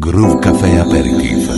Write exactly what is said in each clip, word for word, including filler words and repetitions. Groove Café Aperitif.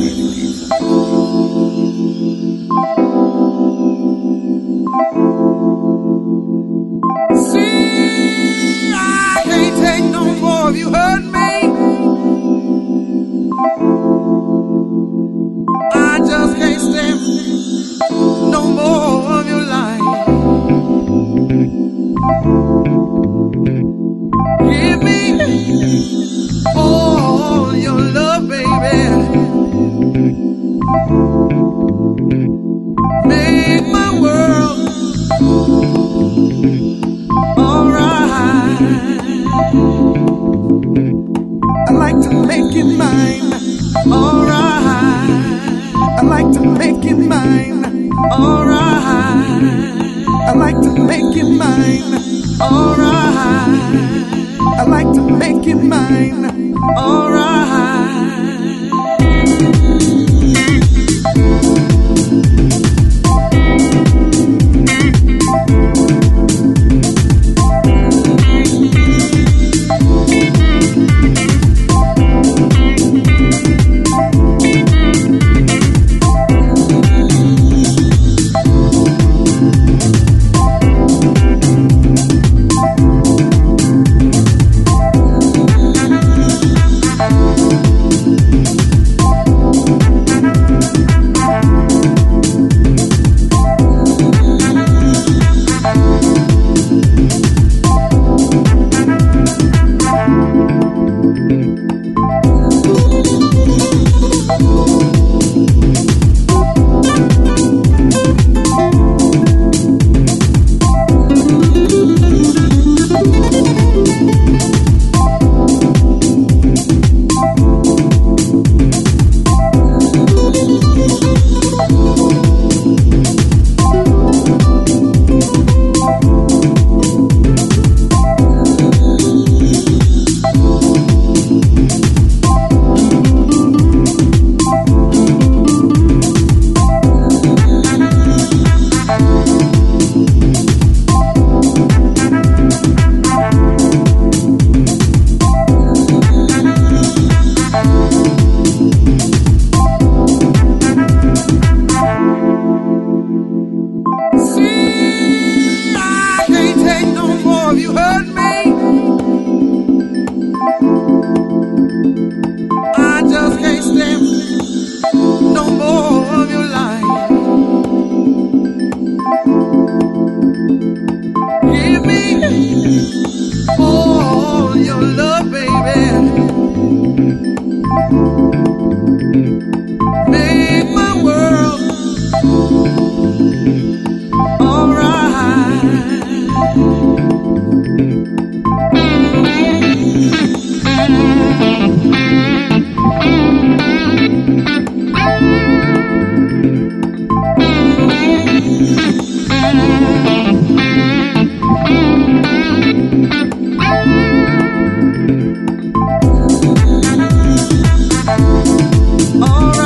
All right.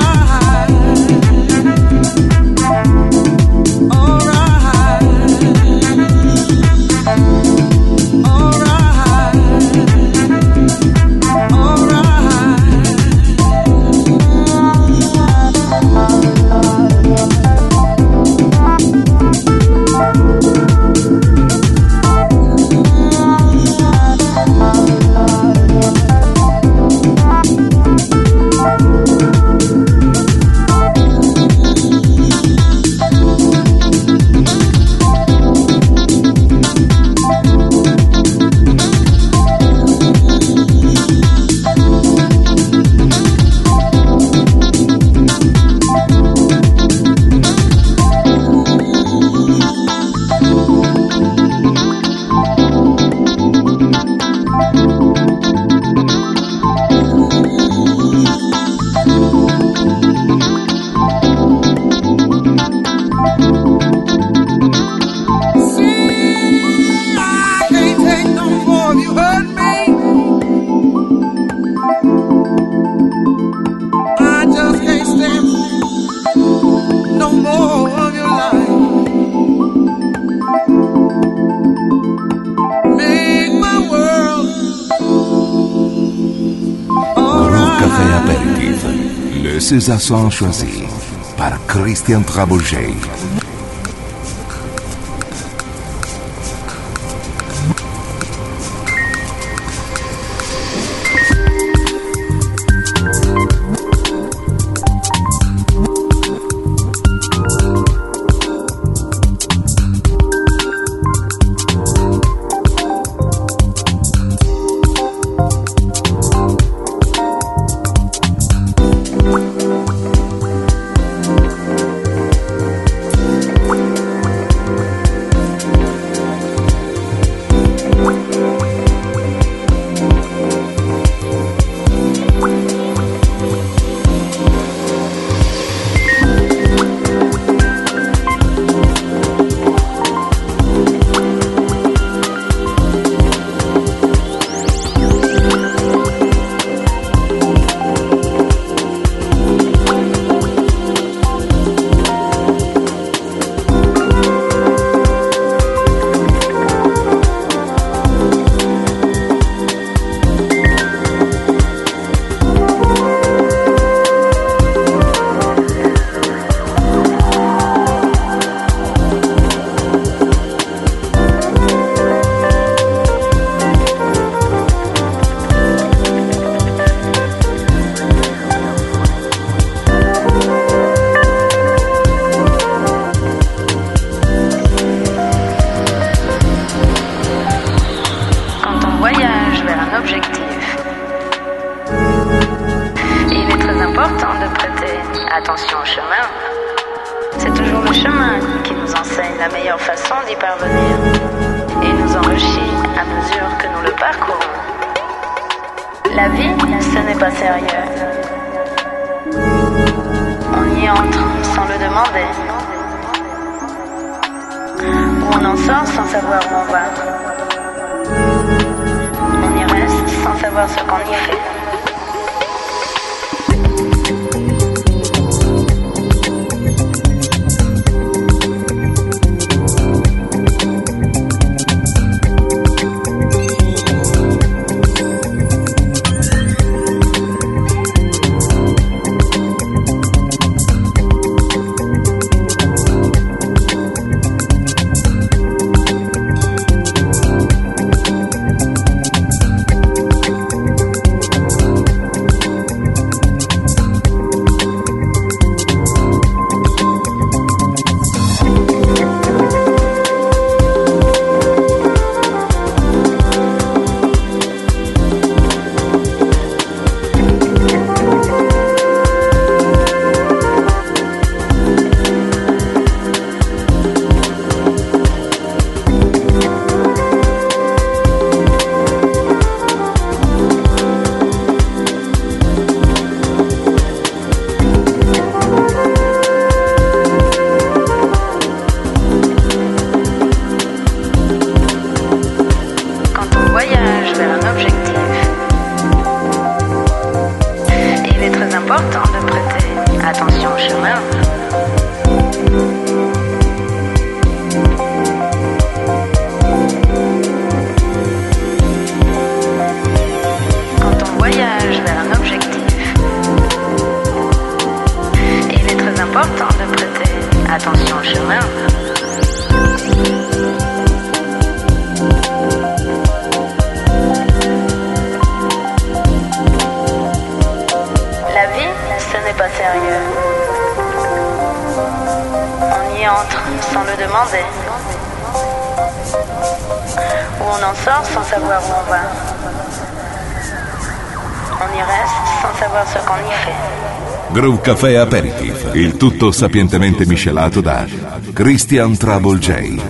Ces accents choisis par Christian Trabougé. Groove Café Aperitif, il tutto sapientemente miscelato da Christian Trouble Jay.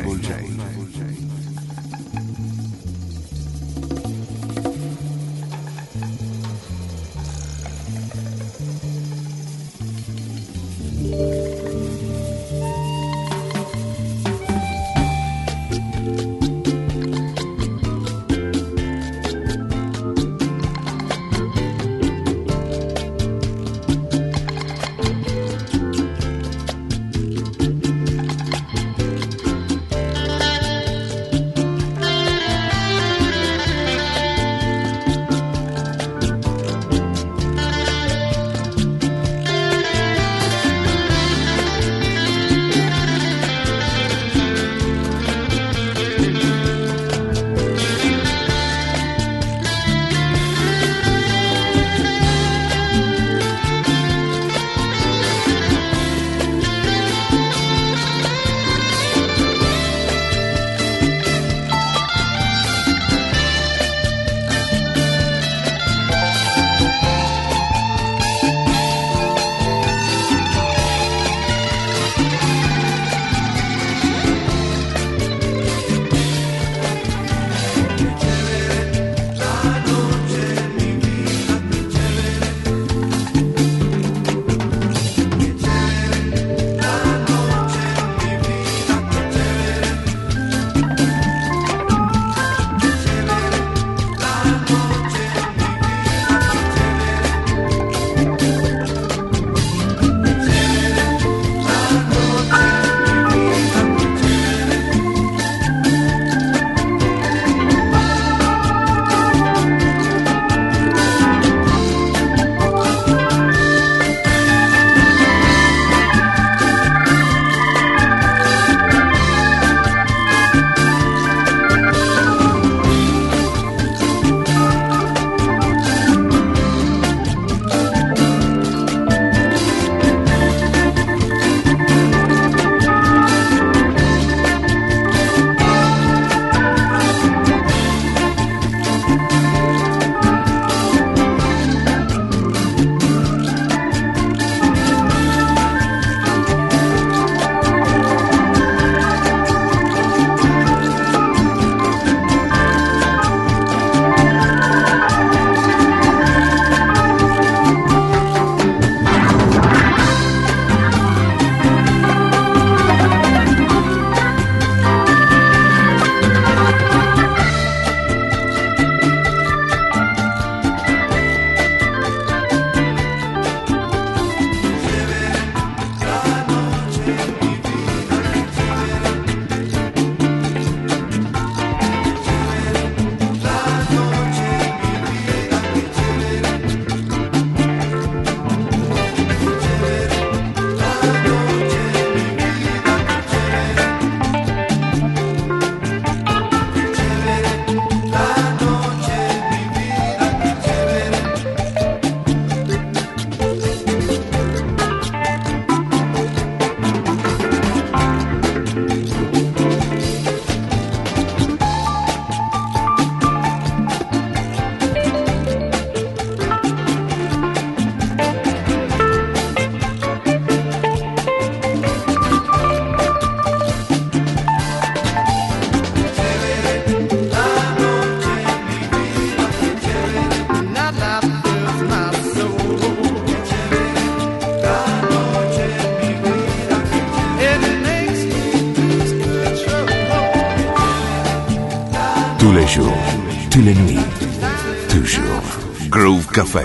les jours, toutes les nuits, toujours. Groove Café.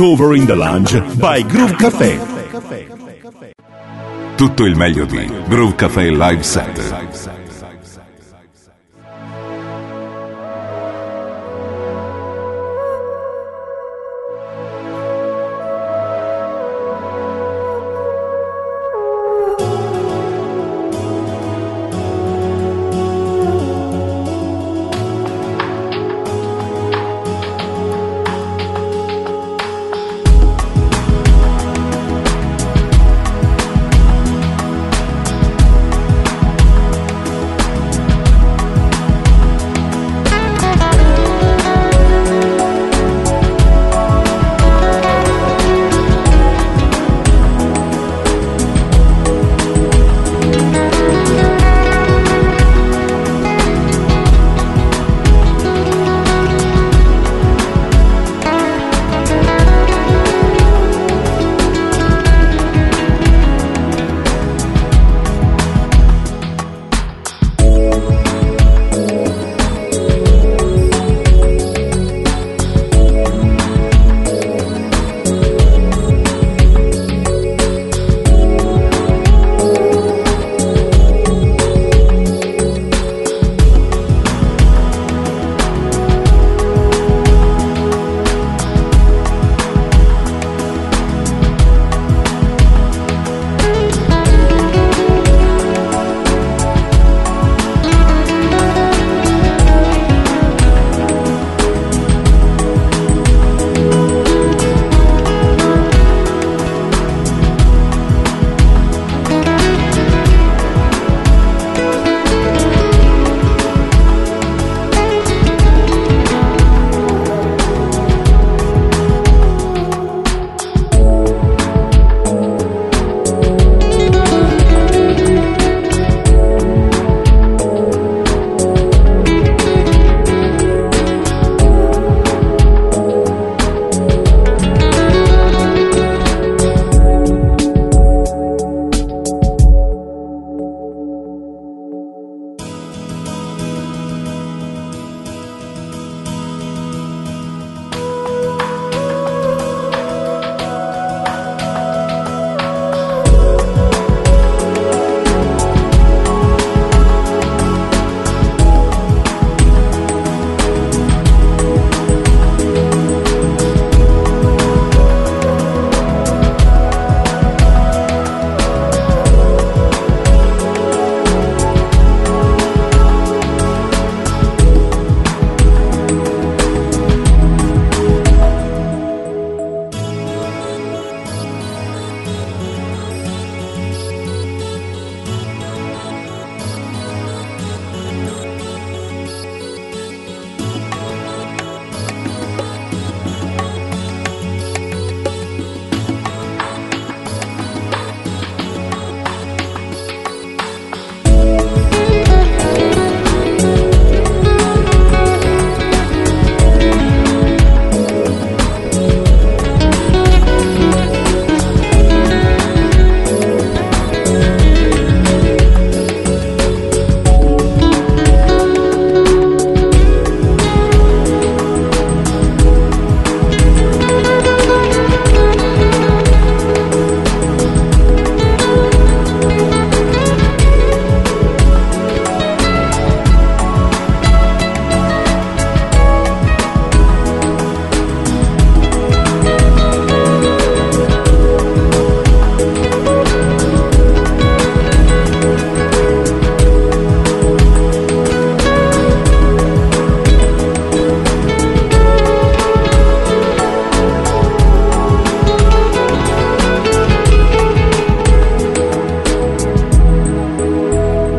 Covering the Lounge by Groove Café. Tutto il meglio di Groove Café Live Set.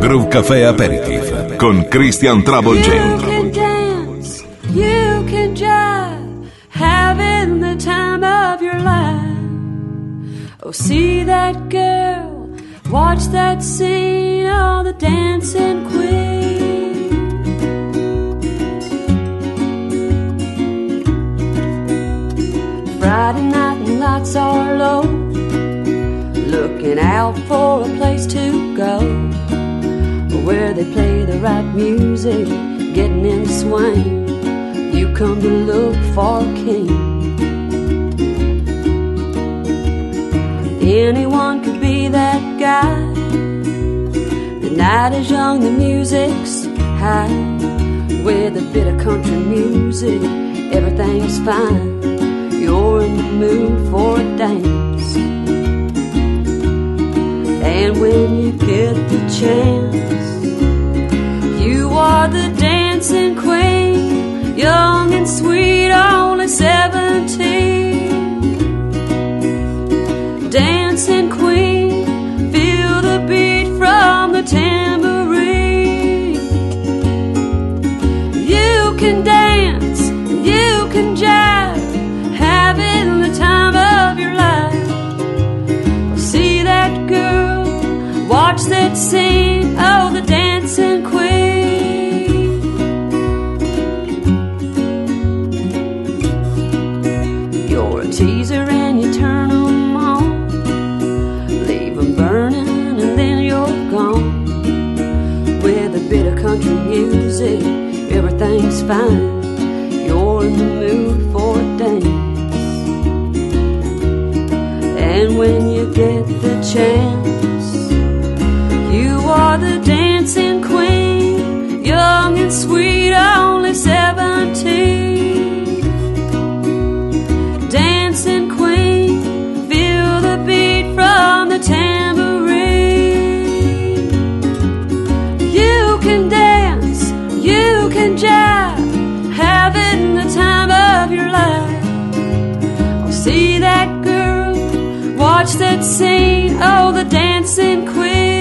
Groove Café Aperitif con Christian Trouble Jay. You can dance, you can jive, having the time of your life. Oh, see that girl, watch that scene, all the dancing queen. Friday night and lights are low, looking out for a place to go, where they play the right music, getting in the swing. You come to look for a king. Anyone could be that guy. The night is young, the music's high. With a bit of country music, everything's fine. You're in the mood for a dance. And when you get the chance, you are the dancing queen, young and sweet, only seventeen. Dancing queen, feel the beat from the tambourine. You can dance, you can jive, having the time of your life. See that girl, watch that scene, oh, the dancing queen. You're a teaser and you turn them on, leave them burning and then you're gone. With a bit of country music, everything's fine. You're in the mood for a dance. And when you get the chance, you are the dancing queen, young and sweet, only seventeen. Dancing queen, feel the beat from the tambourine. You can dance, you can jive, having the time of your life. Oh, see that girl, watch that scene, oh, the dancing queen.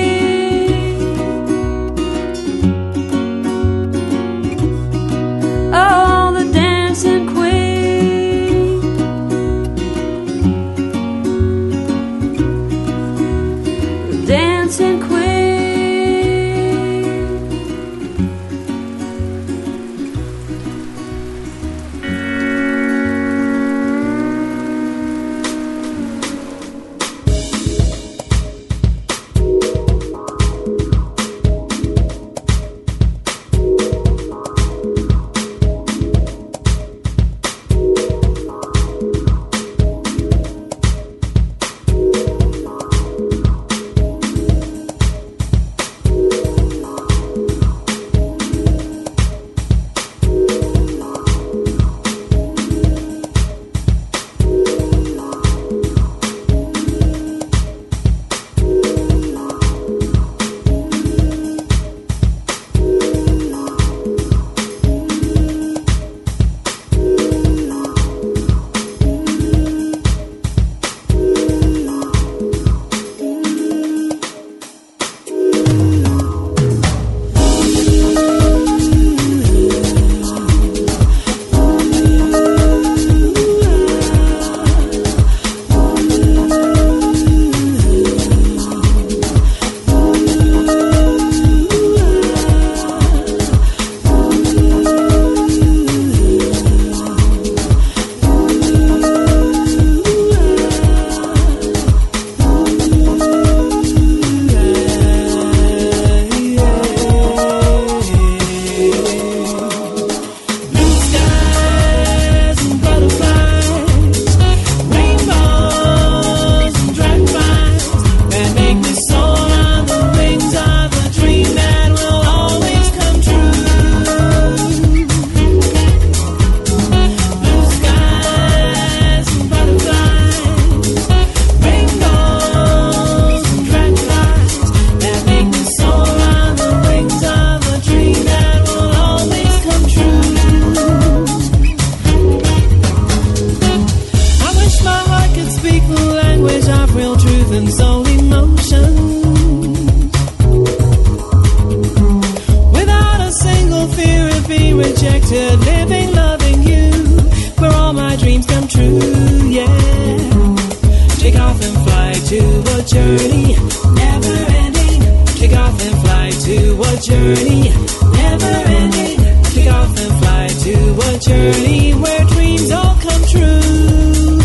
journey, never ending. Kick off and fly to a journey, never ending. Kick off and fly to a journey where dreams all come true.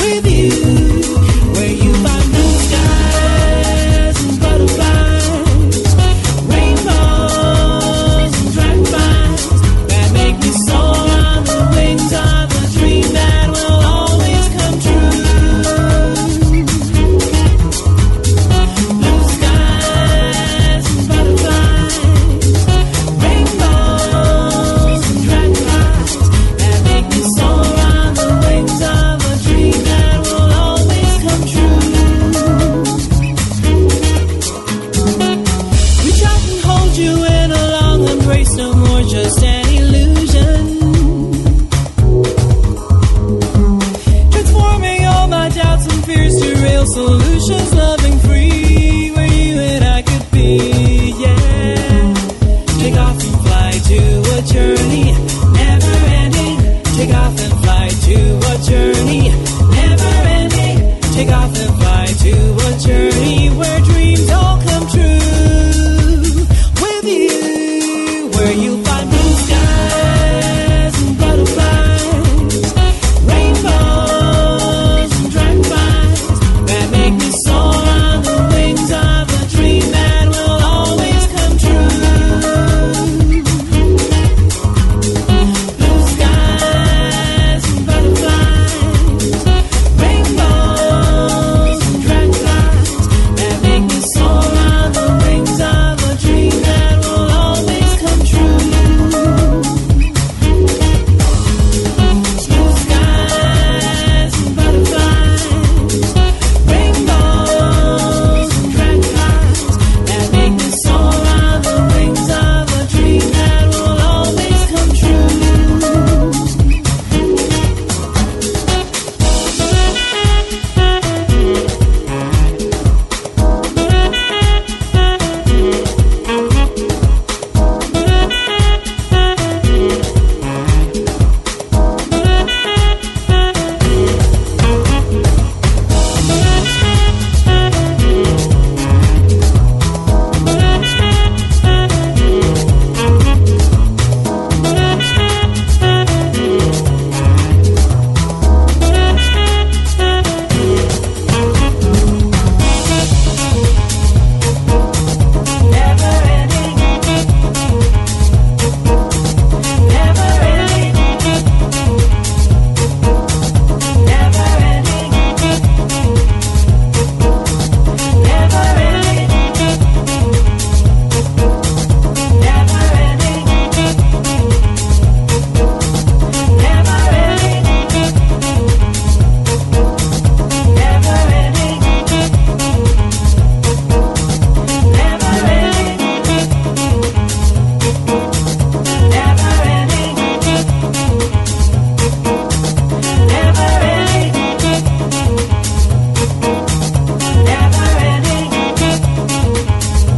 With you, where you find blue skies and butterflies, rainbows and dragonflies that make me soar on the wings of a dream that will always come true. Solutions, love and free, where you and I could be, yeah. Take off and fly to a journey, never ending. Take off and fly to a journey, never ending. Take off and fly to a journey where dreams all come true. With you, where you find blue skies and butterflies, rainbows.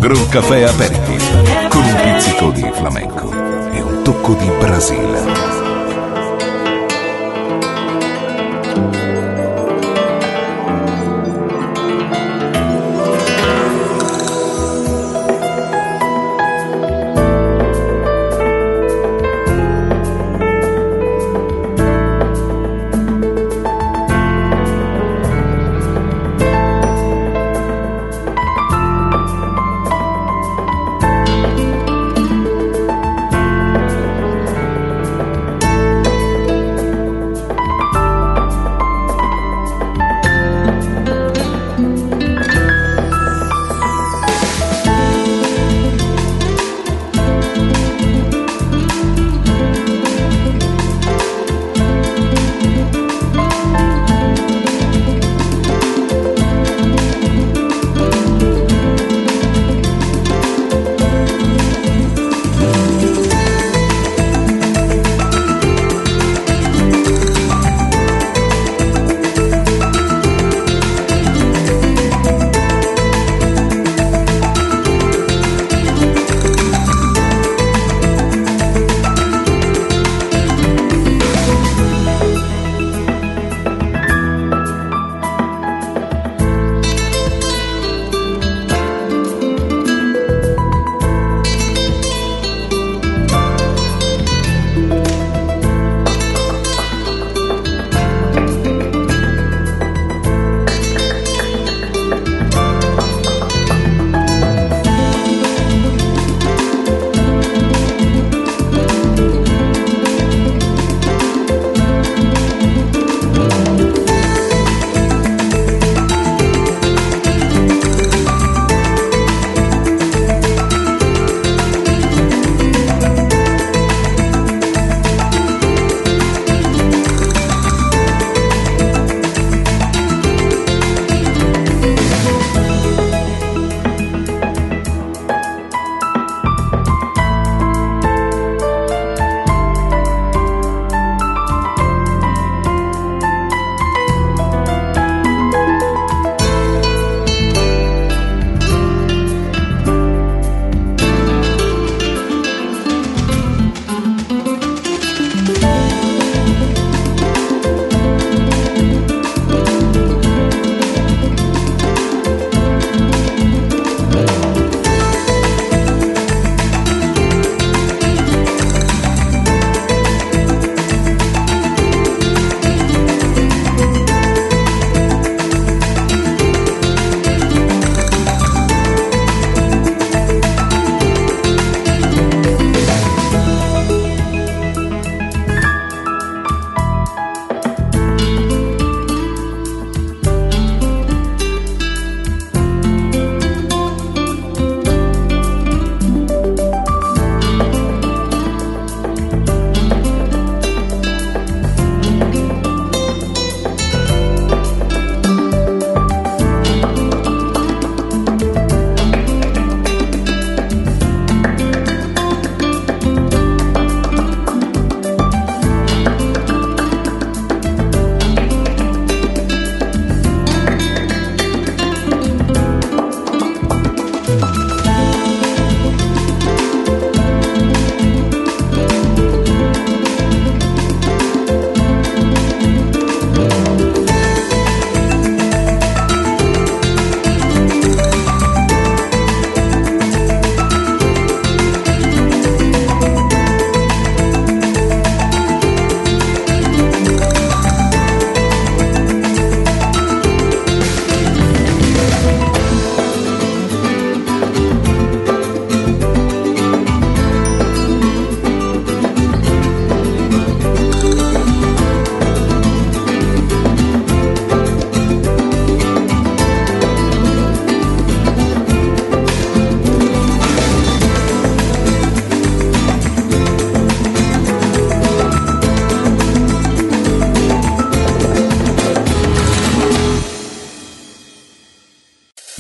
Groove Café Aperitif con un pizzico di flamenco e un tocco di Brasile.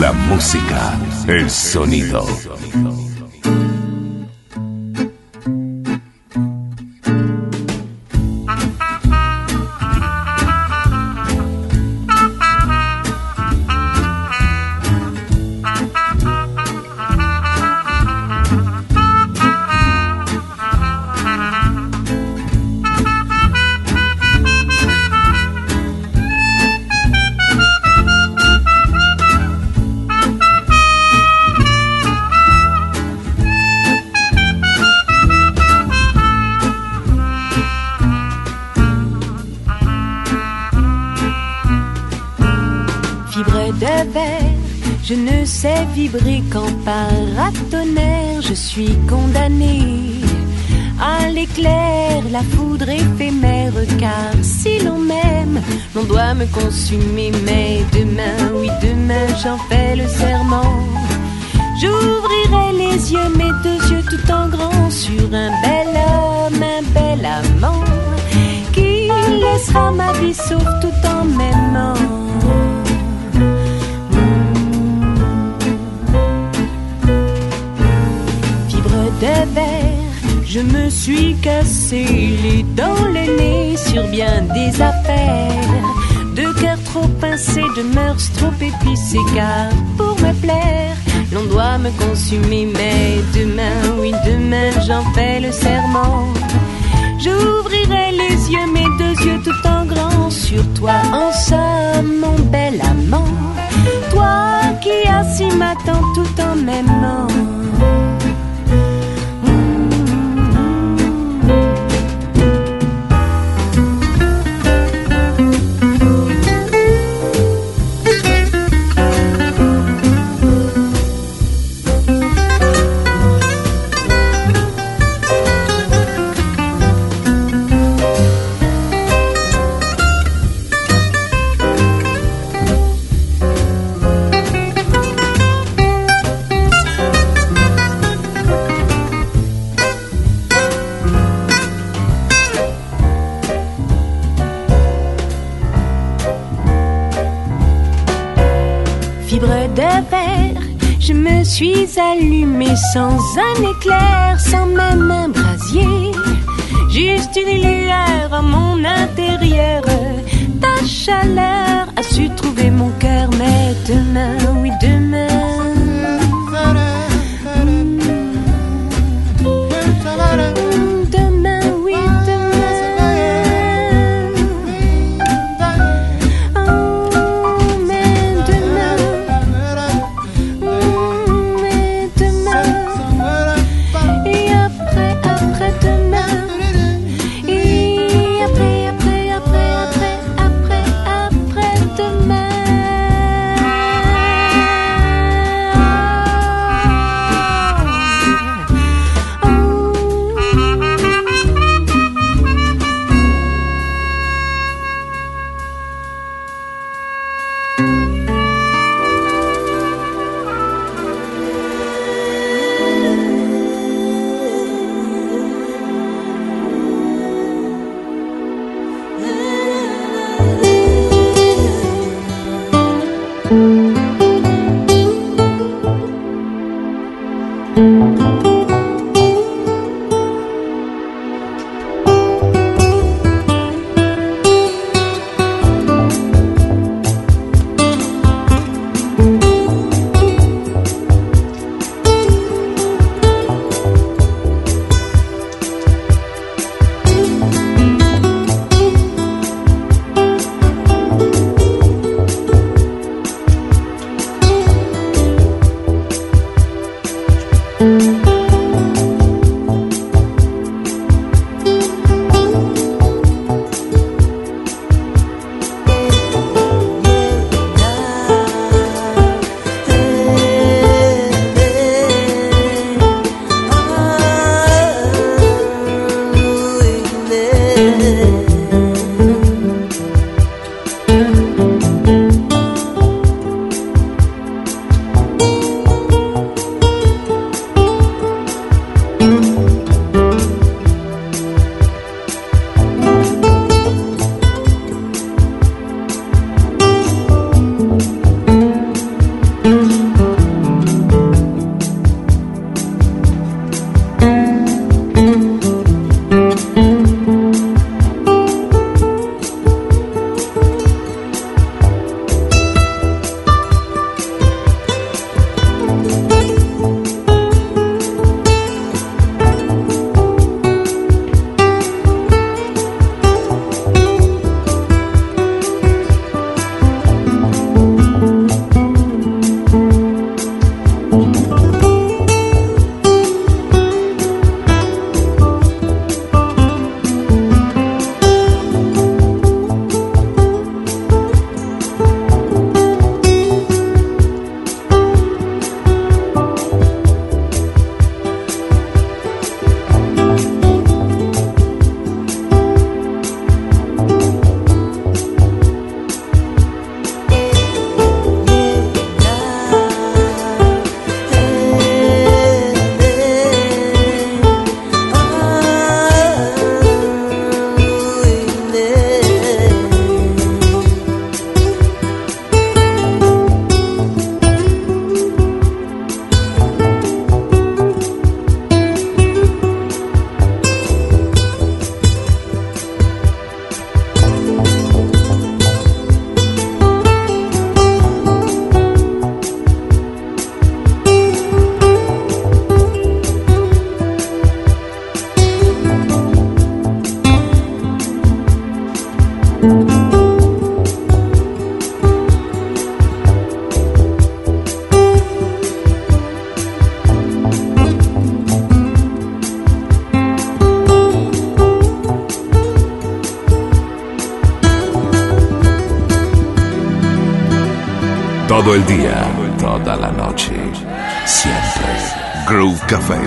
La música, el sonido. Je ne sais vibrer qu'en paratonnerre. Je suis condamnée à l'éclair la foudre éphémère, car si l'on m'aime, l'on doit me consumer. Mais demain, oui demain, j'en fais le serment. J'ouvrirai les yeux, mes deux yeux tout en grand, sur un bel homme, un bel amant, qui laissera ma vie sauve tout en m'aimant. Je me suis cassé les dents, le nez sur bien des affaires, de cœur trop pincé, de mœurs trop épicées, car pour me plaire, l'on doit me consumer. Mais demain, oui demain, j'en fais le serment. J'ouvrirai les yeux, mes deux yeux tout en grand, sur toi en somme, mon bel amant, toi qui assis m'attends tout en m'aimant. Allumé sans un éclair, sans même un brasier, juste une lueur à mon intérieur. Ta chaleur a su trouver mon cœur. Mais demain, oui demain, demain, oui demain, oh, mais demain, oh, todo el día, toda la noche, siempre. Groove Café.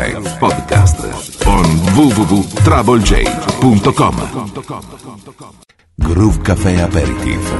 Café Podcast on w w w punto trouble j punto com. Groove Café Aperitif.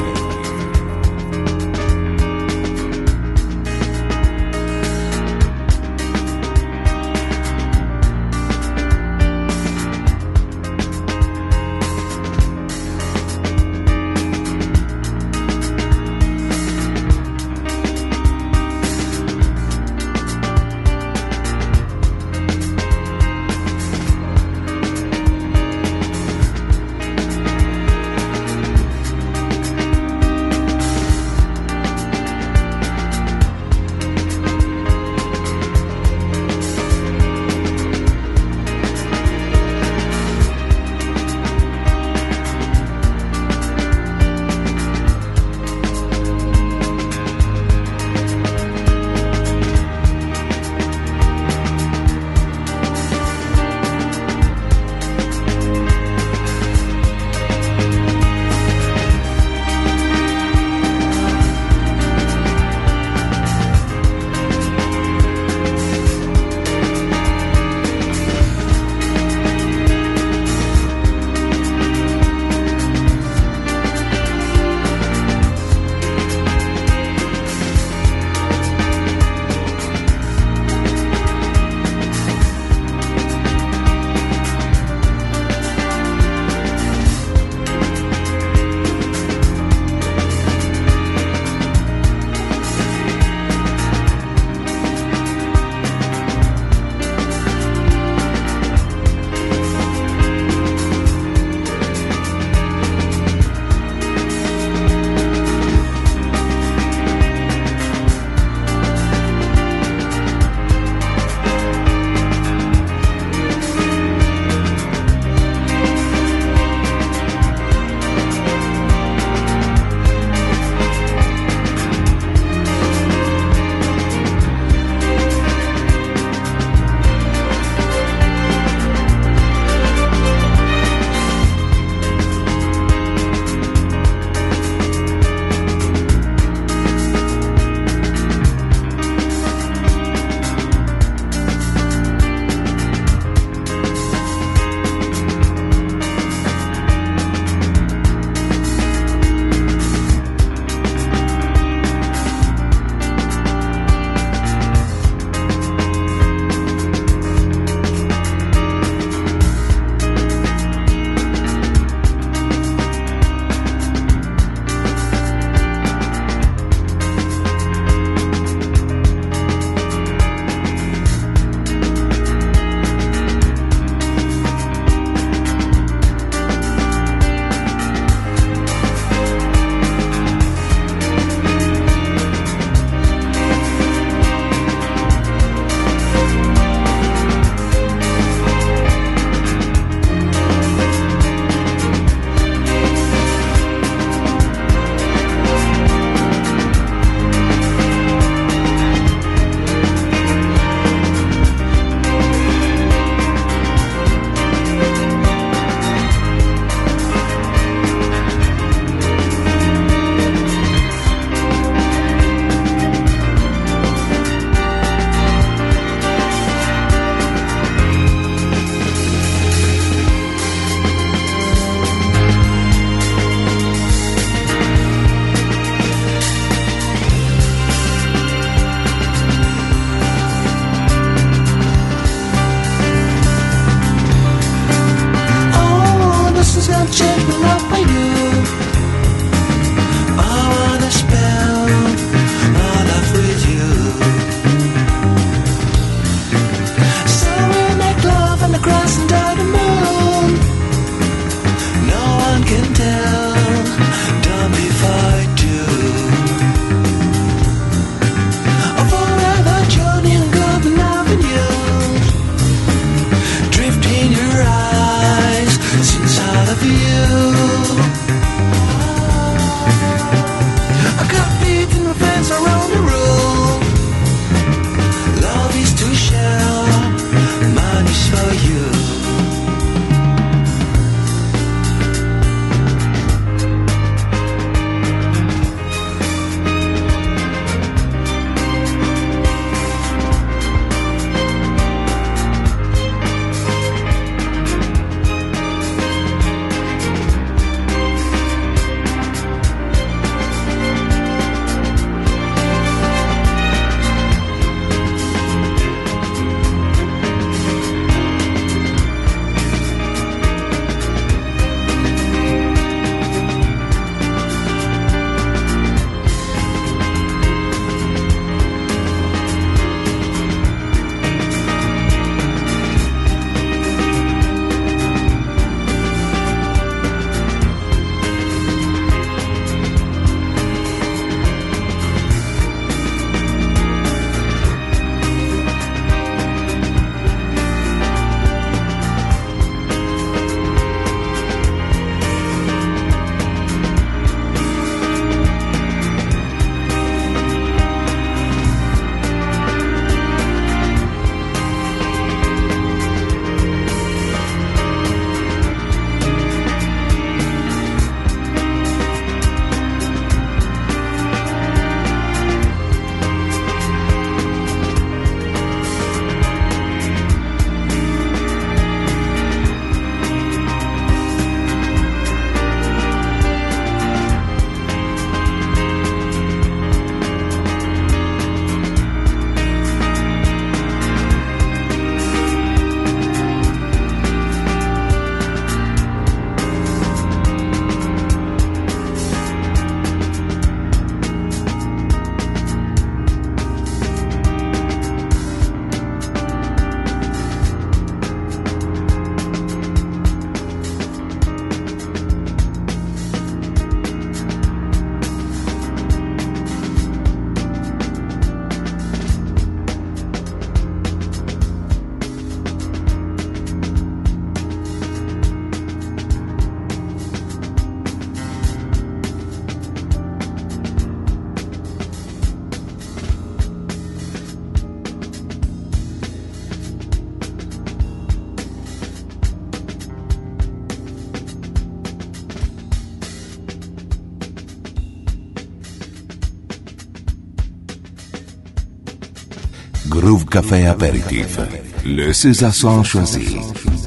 Groove Café Aperitif, le César son choisi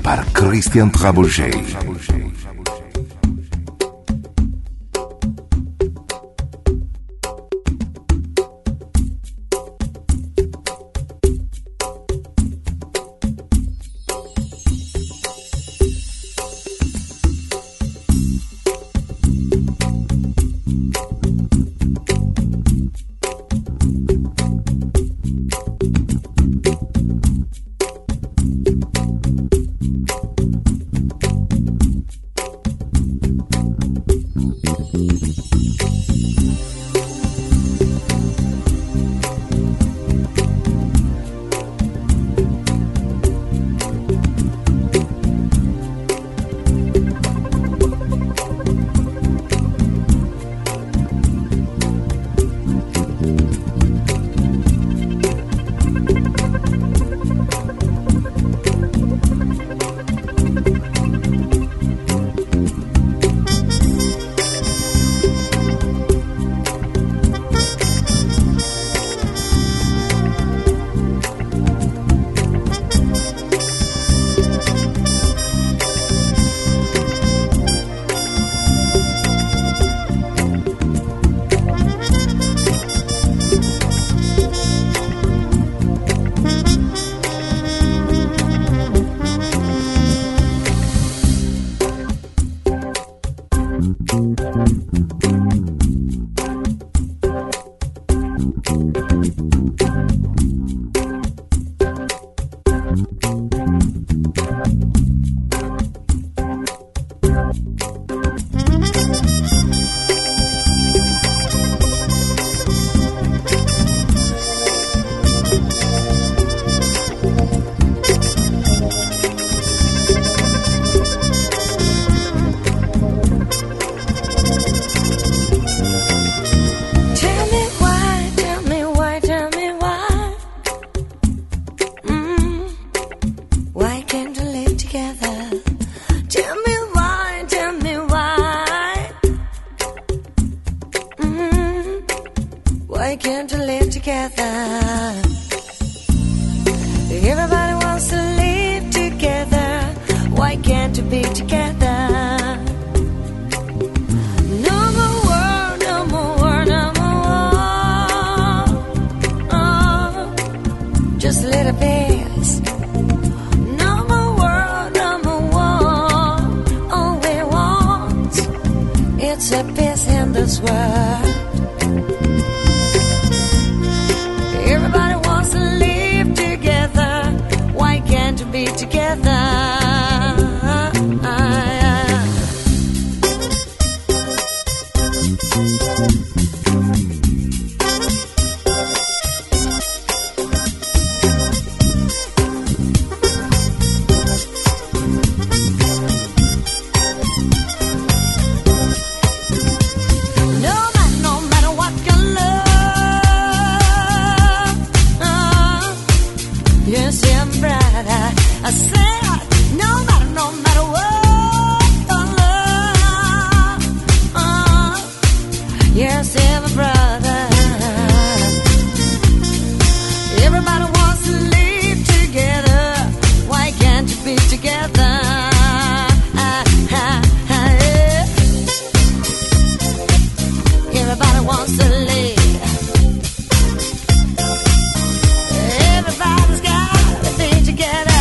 par Christian Trabougé. Everybody's gotta be together.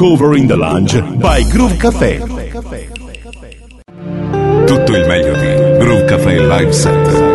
Cover in the Lounge by Groove Café. Tutto il meglio di Groove Café Live Set.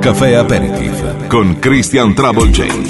Caffè Aperitif con Christian Trabougé.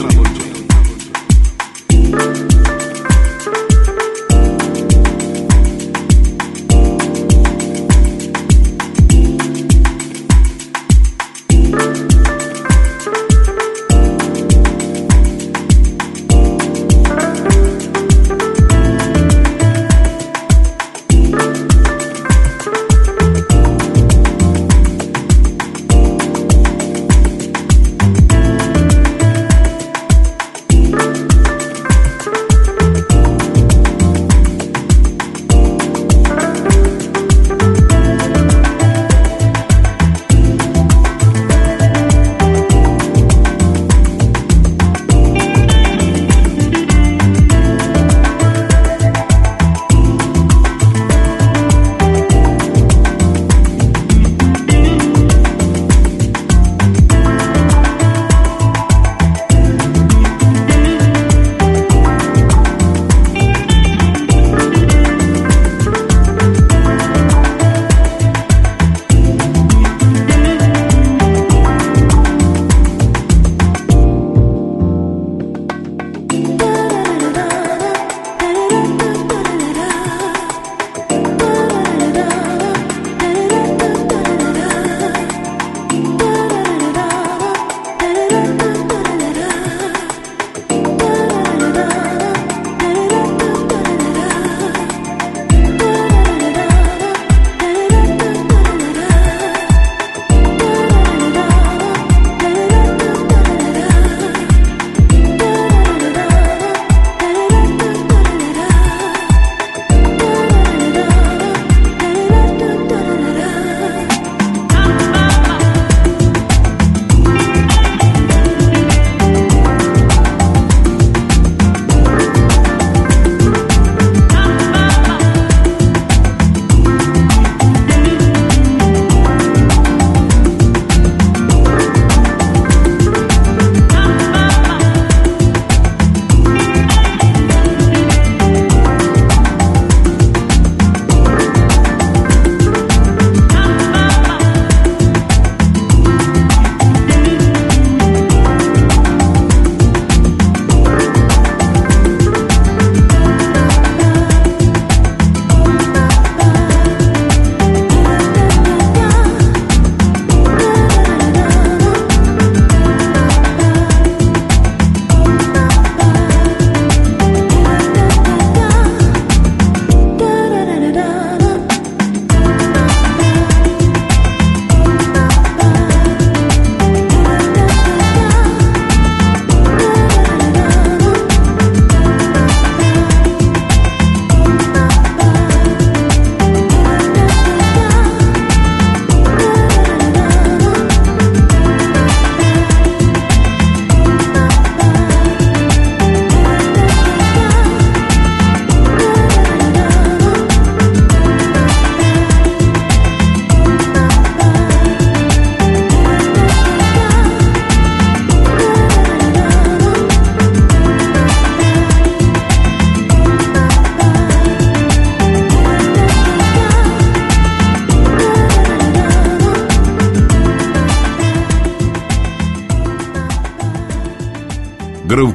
Groove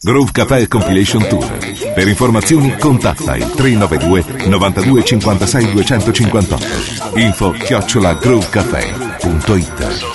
Groove Café Compilation Tour. Per informazioni contatta il tre nove due nove due cinque sei due cinque otto. Info chiocciola groove cafe punto it.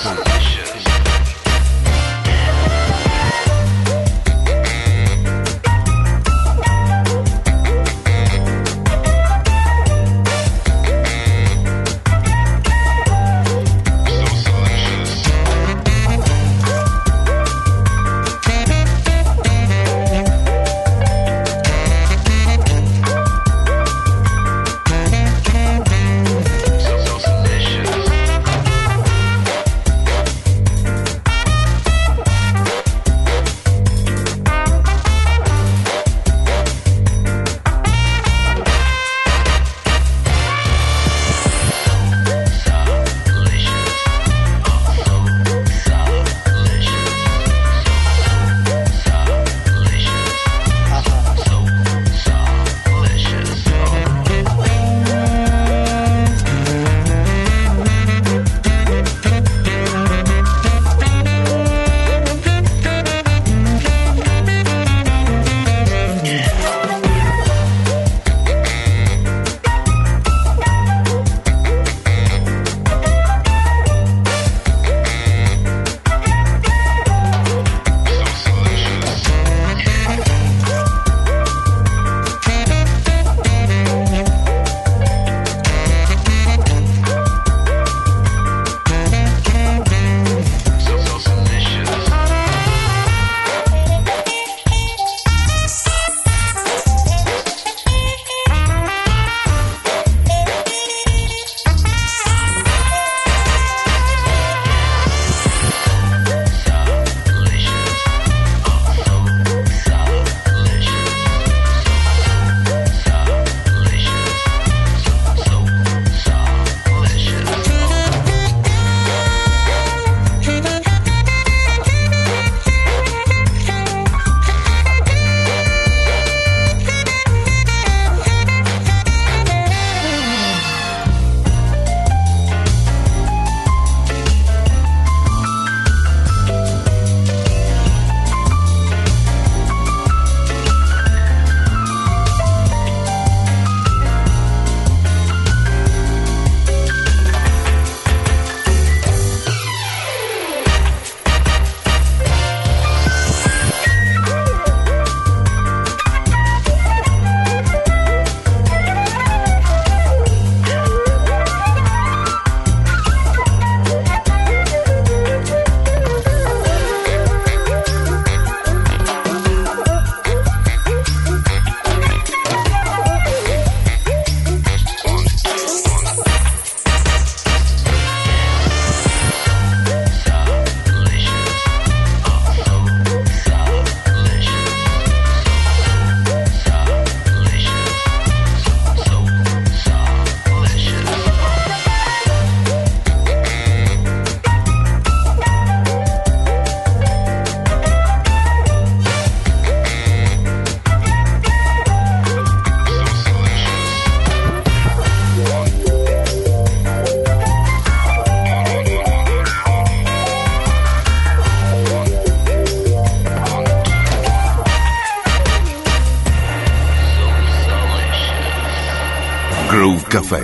Café,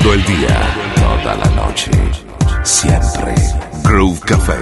todo el día, toda la noche, siempre. Groove Café.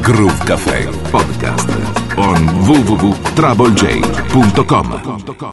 Groove Café Podcast on w w w punto trouble jay punto com.